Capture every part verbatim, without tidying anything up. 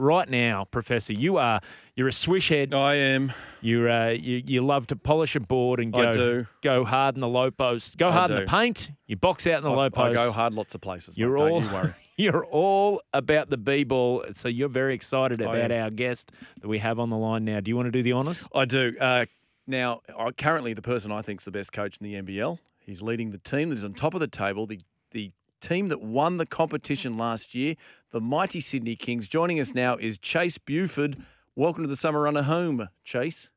Right now, Professor, you are you're a swish head. I am. You're uh, you you love to polish a board and go I do. go hard in the low post. Go I hard do. in the paint. You box out in the I, low post. I go hard lots of places. You're mate, all don't you worry. You're all about the b-ball, so you're very excited about our guest that we have on the line now. Do you want to do the honours? I do. Uh, now, uh, currently, the person I think is the best coach in the N B L. He's leading the team that is on top of the table. The the. team that won the competition last year, the mighty Sydney Kings. Joining us now is Chase Buford. Welcome to the Summer Runner home, Chase.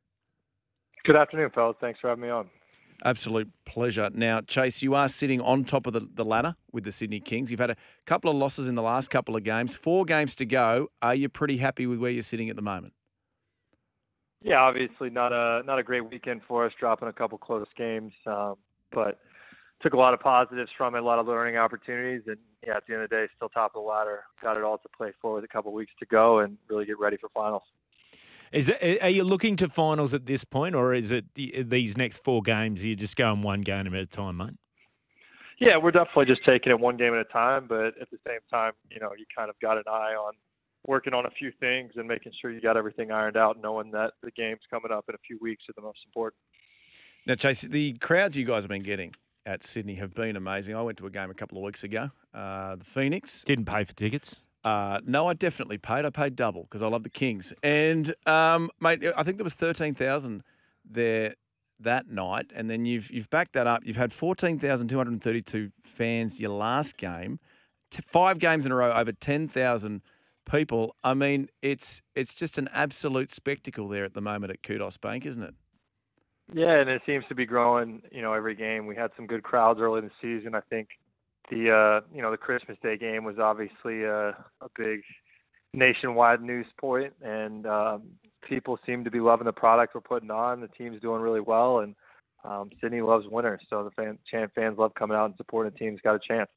Good afternoon, fellas. Thanks for having me on. Absolute pleasure. Now, Chase, you are sitting on top of the, the ladder with the Sydney Kings. You've had a couple of losses in the last couple of games. Four games to go. Are you pretty happy with where you're sitting at the moment? Yeah, obviously not a not a great weekend for us, dropping a couple close games, um, but took a lot of positives from it, a lot of learning opportunities, and yeah, at the end of the day, still top of the ladder. Got it all to play for with a couple of weeks to go, and really get ready for finals. Is it, are you looking to finals at this point, or is it these next four games? Are you just going one game at a time, mate? Yeah, we're definitely just taking it one game at a time, but at the same time, you know, you kind of got an eye on working on a few things and making sure you got everything ironed out, knowing that the games coming up in a few weeks are the most important. Now, Chase, the crowds you guys have been getting at Sydney have been amazing. I went to a game a couple of weeks ago, uh, the Phoenix. Didn't pay for tickets? Uh, no, I definitely paid. I paid double because I love the Kings. And, um, mate, I think there was thirteen thousand there that night, and then you've you've backed that up. You've had fourteen thousand two hundred thirty-two fans your last game, T- five games in a row, over ten thousand people. I mean, it's it's just an absolute spectacle there at the moment at Qudos Bank, isn't it? Yeah, and it seems to be growing, you know, every game. We had some good crowds early in the season. I think the, uh, you know, the Christmas Day game was obviously a, a big nationwide news point, and um, people seem to be loving the product we're putting on. The team's doing really well, and um, Sydney loves winners, so the fan, fan, fans love coming out and supporting the team's got a chance.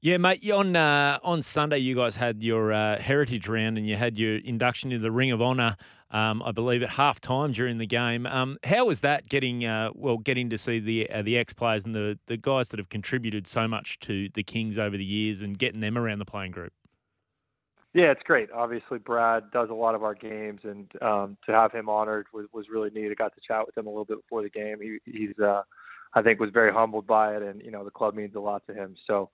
Yeah, mate, on uh, on Sunday you guys had your uh, heritage round and you had your induction into the Ring of Honour, um, I believe, at halftime during the game. Um, how was that getting uh, well getting to see the uh, the ex-players and the, the guys that have contributed so much to the Kings over the years and getting them around the playing group? Yeah, it's great. Obviously, Brad does a lot of our games, and um, to have him honoured was, was really neat. I got to chat with him a little bit before the game. He, he's, uh, I think, was very humbled by it, and you know the club means a lot to him. So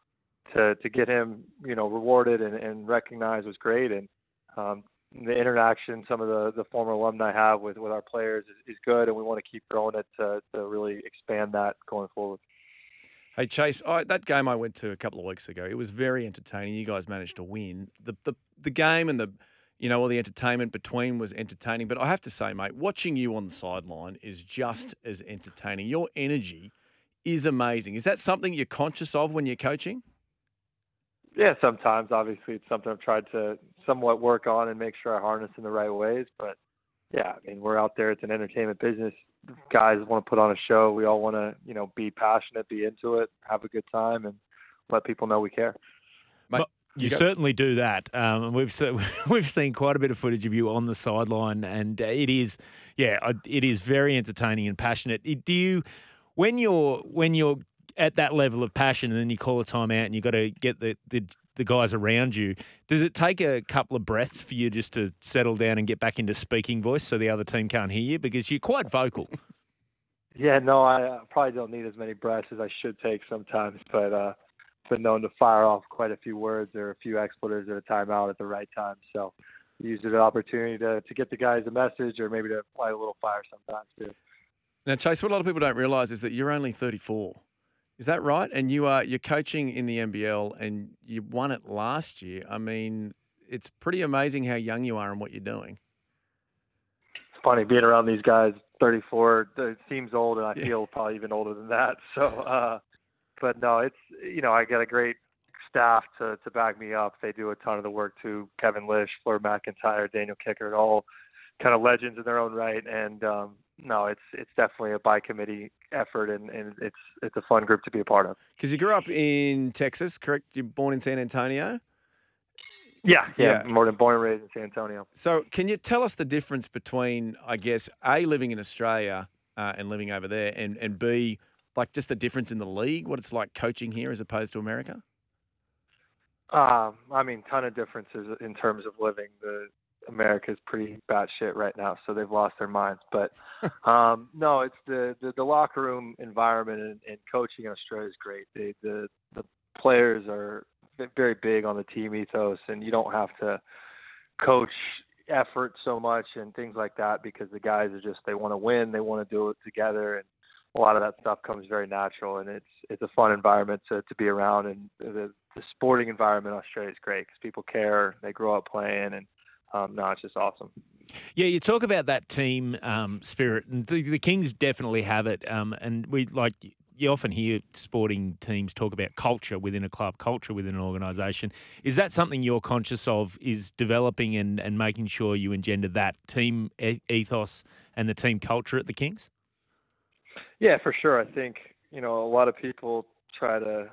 to to get him, you know, rewarded and, and recognized was great. And um, the interaction some of the, the former alumni have with, with our players is, is good, and we want to keep growing it to, to really expand that going forward. Hey, Chase, I, that game I went to a couple of weeks ago, it was very entertaining. You guys managed to win. The, the the game and the, you know, all the entertainment between was entertaining. But I have to say, mate, watching you on the sideline is just as entertaining. Your energy is amazing. Is that something you're conscious of when you're coaching? Yeah, sometimes. Obviously, it's something I've tried to somewhat work on and make sure I harness in the right ways. But, yeah, I mean, we're out there. It's an entertainment business. Guys want to put on a show. We all want to, you know, be passionate, be into it, have a good time, and let people know we care. Mate, you you certainly do that. Um, we've we've seen quite a bit of footage of you on the sideline, and it is, yeah, it is very entertaining and passionate. Do you, when you're when you're at that level of passion, and then you call a timeout and you got to get the, the the guys around you, does it take a couple of breaths for you just to settle down and get back into speaking voice so the other team can't hear you? Because you're quite vocal. Yeah, no, I probably don't need as many breaths as I should take sometimes, but uh, I've been known to fire off quite a few words or a few expletives at a timeout at the right time. So use it as an opportunity to, to get the guys a message or maybe to light a little fire sometimes too. Now, Chase, what a lot of people don't realise is that you're only thirty-four. Is that right? And you are you're coaching in the N B L, and you won it last year. I mean, it's pretty amazing how young you are and what you're doing. It's funny being around these guys. Thirty-four, it seems old, and I yeah. feel probably even older than that. So, uh, but no, it's you know I got a great staff to, to back me up. They do a ton of the work too. Kevin Lish, Fleur McIntyre, Daniel Kicker, all kind of legends in their own right. And um, no, it's it's definitely a by committee effort, and, and it's it's a fun group to be a part of. Because you grew up in Texas, correct? You're born in San Antonio? Yeah, yeah, yeah. More than born and raised in San Antonio. So can you tell us the difference between, I guess, A, living in Australia uh, and living over there, and, and B, like just the difference in the league, what it's like coaching here as opposed to America? Um, I mean, ton of differences in terms of living. The America's pretty batshit right now, so they've lost their minds. But um, no, it's the, the, the locker room environment and, and coaching in Australia is great. They, the the players are very big on the team ethos, and you don't have to coach effort so much and things like that because the guys are just, they want to win, they want to do it together, and a lot of that stuff comes very natural, and it's it's a fun environment to, to be around. And the, the sporting environment in Australia is great because people care, they grow up playing, and um, no, it's just awesome. Yeah, you talk about that team um, spirit, and the, the Kings definitely have it. Um, and we like you often hear sporting teams talk about culture within a club, culture within an organisation. Is that something you're conscious of, is developing and, and making sure you engender that team ethos and the team culture at the Kings? Yeah, for sure. I think, you know, a lot of people try to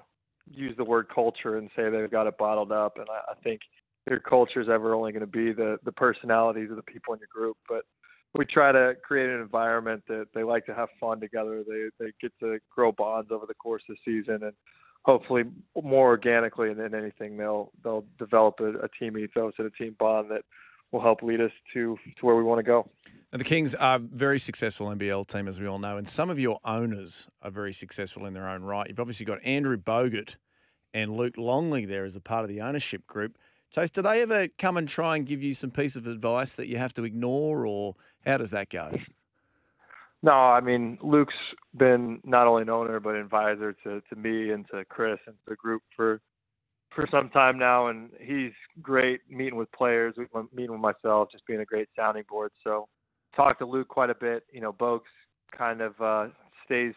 use the word culture and say they've got it bottled up. And I, I think your culture is ever only going to be the, the personalities of the people in your group. But we try to create an environment that they like to have fun together. They they get to grow bonds over the course of the season, and hopefully more organically than anything, they'll they'll develop a, a team ethos and a team bond that will help lead us to, to where we want to go. Now, the Kings are a very successful N B L team, as we all know, and some of your owners are very successful in their own right. You've obviously got Andrew Bogut and Luke Longley there as a part of the ownership group. Chase, do they ever come and try and give you some piece of advice that you have to ignore, or how does that go? No, I mean, Luke's been not only an owner but an advisor to, to me and to Chris and to the group for for some time now, and he's great meeting with players, meeting with myself, just being a great sounding board. So talk to Luke quite a bit. You know, Bogues kind of uh, stays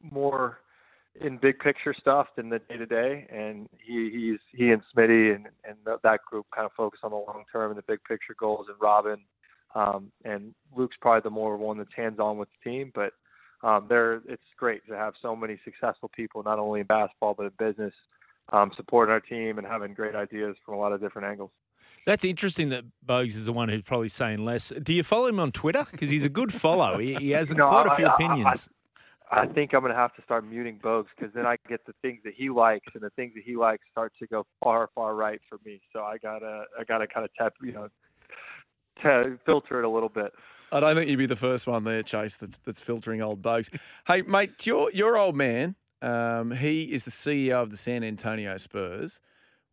more in big picture stuff than the day to day, and he he's, he and Smitty and, and that group kind of focus on the long term and the big picture goals, and Robin um, and Luke's probably the more one that's hands on with the team, but um, they're, it's great to have so many successful people, not only in basketball, but in business, Um, supporting our team and having great ideas from a lot of different angles. That's interesting that Bogues is the one who's probably saying less. Do you follow him on Twitter? Because he's a good follow. He, he has no, quite I, a few I, opinions. I, I think I'm going to have to start muting Bogues, because then I get the things that he likes, and the things that he likes start to go far, far right for me. So I gotta, I gotta kind of tap, you know, t- filter it a little bit. I don't think you'd be the first one there, Chase, That's that's filtering old Bogues. Hey, mate, your your old man. Um, he is the C E O of the San Antonio Spurs,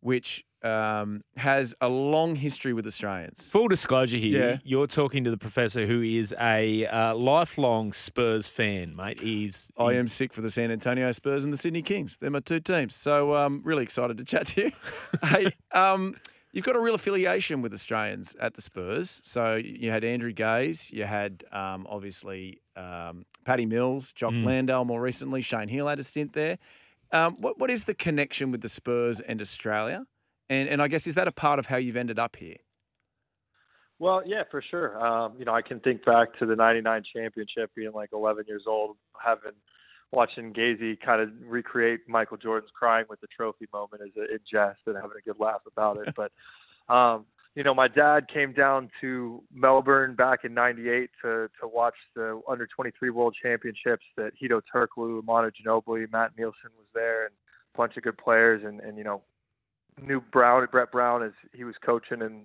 which um, has a long history with Australians. Full disclosure here, yeah. You're talking to the professor who is a uh, lifelong Spurs fan, mate. He's, he's I am sick for the San Antonio Spurs and the Sydney Kings. They're my two teams. So I'm um, really excited to chat to you. Hey, um, you've got a real affiliation with Australians at the Spurs. So you had Andrew Gaze, you had um, obviously... Um, Paddy Mills, Jock mm. Landale more recently, Shane Heal had a stint there. Um, what What is the connection with the Spurs and Australia? And and I guess, is that a part of how you've ended up here? Well, yeah, for sure. Um, you know, I can think back to the ninety-nine championship, being like eleven years old, having watching Gazy kind of recreate Michael Jordan's crying with the trophy moment as a in jest and having a good laugh about it. But, um, you know, my dad came down to Melbourne back in ninety-eight to, to watch the under twenty-three World Championships that Hedo Turkoglu, Manu Ginobili, Matt Nielsen was there, and a bunch of good players. And, and you know, knew Brown, Brett Brown, as he was coaching in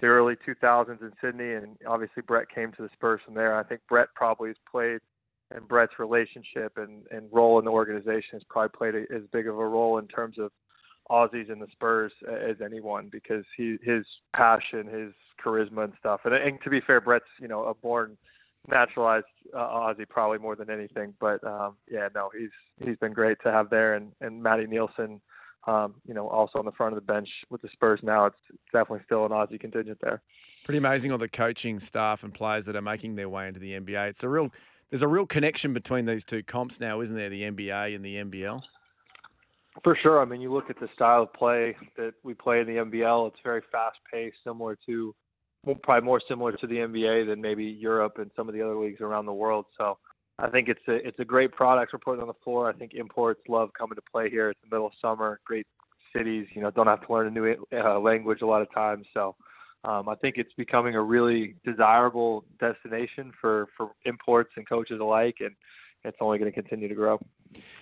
the early two thousands in Sydney. And obviously Brett came to the Spurs from there. I think Brett probably has played, and Brett's relationship and, and role in the organization has probably played a, as big of a role in terms of Aussies and the Spurs as anyone, because he, his passion, his charisma and stuff. And, and to be fair, Brett's, you know, a born naturalized uh, Aussie probably more than anything. But um, yeah, no, he's, he's been great to have there. And, and Matty Nielsen, um, you know, also on the front of the bench with the Spurs now, it's definitely still an Aussie contingent there. Pretty amazing, all the coaching staff and players that are making their way into the N B A. It's a real, there's a real connection between these two comps now, isn't there? The N B A and the N B L. For sure. I mean, you look at the style of play that we play in the N B L, it's very fast-paced, similar to well, probably more similar to the N B A than maybe Europe and some of the other leagues around the world. So I think it's a, it's a great product we're putting on the floor. I think imports love coming to play here. It's the middle of summer, great cities, you know, don't have to learn a new uh, language a lot of times. So um, I think it's becoming a really desirable destination for, for imports and coaches alike. And it's only going to continue to grow.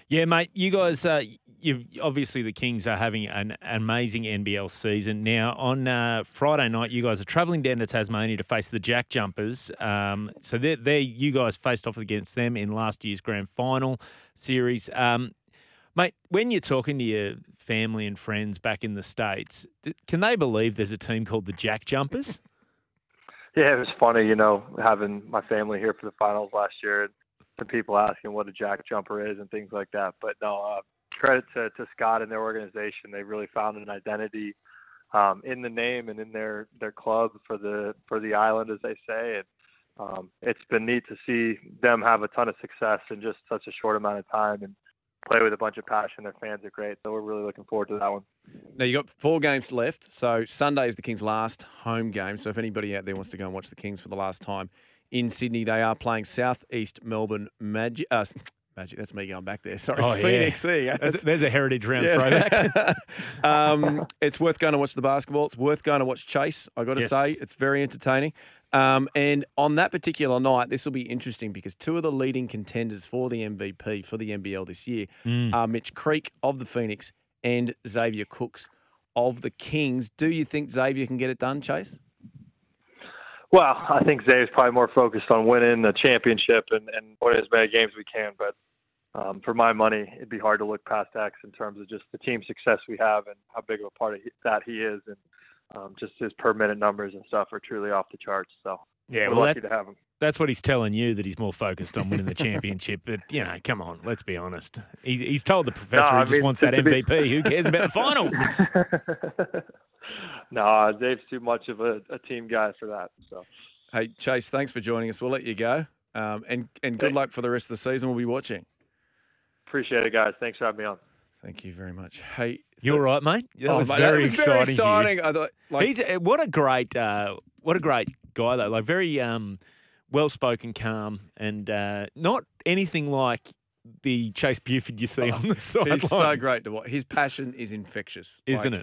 Yeah, mate, you guys, uh, you've obviously the Kings are having an amazing N B L season. Now, on uh, Friday night, you guys are travelling down to Tasmania to face the Jack Jumpers. Um, so they're, they're, you guys faced off against them in last year's grand final series. Um, mate, when you're talking to your family and friends back in the States, can they believe there's a team called the Jack Jumpers? Yeah, it was funny, you know, having my family here for the finals last year. Some people asking what a Jack Jumper is and things like that. But no, uh, credit to, to Scott and their organization. They really found an identity um, in the name and in their, their club for the for the island, as they say. And um, it's been neat to see them have a ton of success in just such a short amount of time and play with a bunch of passion. Their fans are great. So we're really looking forward to that one. Now, you've got four games left. So Sunday is the Kings' last home game. So if anybody out there wants to go and watch the Kings for the last time, in Sydney, they are playing Southeast Melbourne Magic. Uh, Magic, that's me going back there. Sorry, oh, Phoenix. Yeah. There you go. There's, there's a heritage round yeah. throwback. um, it's worth going to watch the basketball. It's worth going to watch Chase, I got to yes. say. It's very entertaining. Um, and on that particular night, this will be interesting because two of the leading contenders for the M V P for the N B L this year mm. are Mitch Creek of the Phoenix and Xavier Cooks of the Kings. Do you think Xavier can get it done, Chase? Well, I think Zay is probably more focused on winning the championship and, and winning as many games as we can. But um, for my money, it'd be hard to look past X in terms of just the team success we have and how big of a part of that he is. And um, just his per-minute numbers and stuff are truly off the charts. So yeah, we're well, lucky that, to have him. That's what he's telling you, that he's more focused on winning the championship. But, you know, come on, let's be honest. He, he's told the professor no, he just mean, wants that M V P. Be... Who cares about the finals? No, Dave's too much of a, a team guy for that. So, hey, Chase, thanks for joining us. We'll let you go. Um, and, and good hey. luck for the rest of the season. We'll be watching. Appreciate it, guys. Thanks for having me on. Thank you very much. Hey, you all right, mate? That oh, was mate, very that was exciting. Very exciting. I thought, like, He's a, what a great, uh, what a great guy though. Like very um, well-spoken, calm, and uh, not anything like the Chase Buford you see oh, on the sidelines. He's so great to watch. His passion is infectious. Isn't like, it?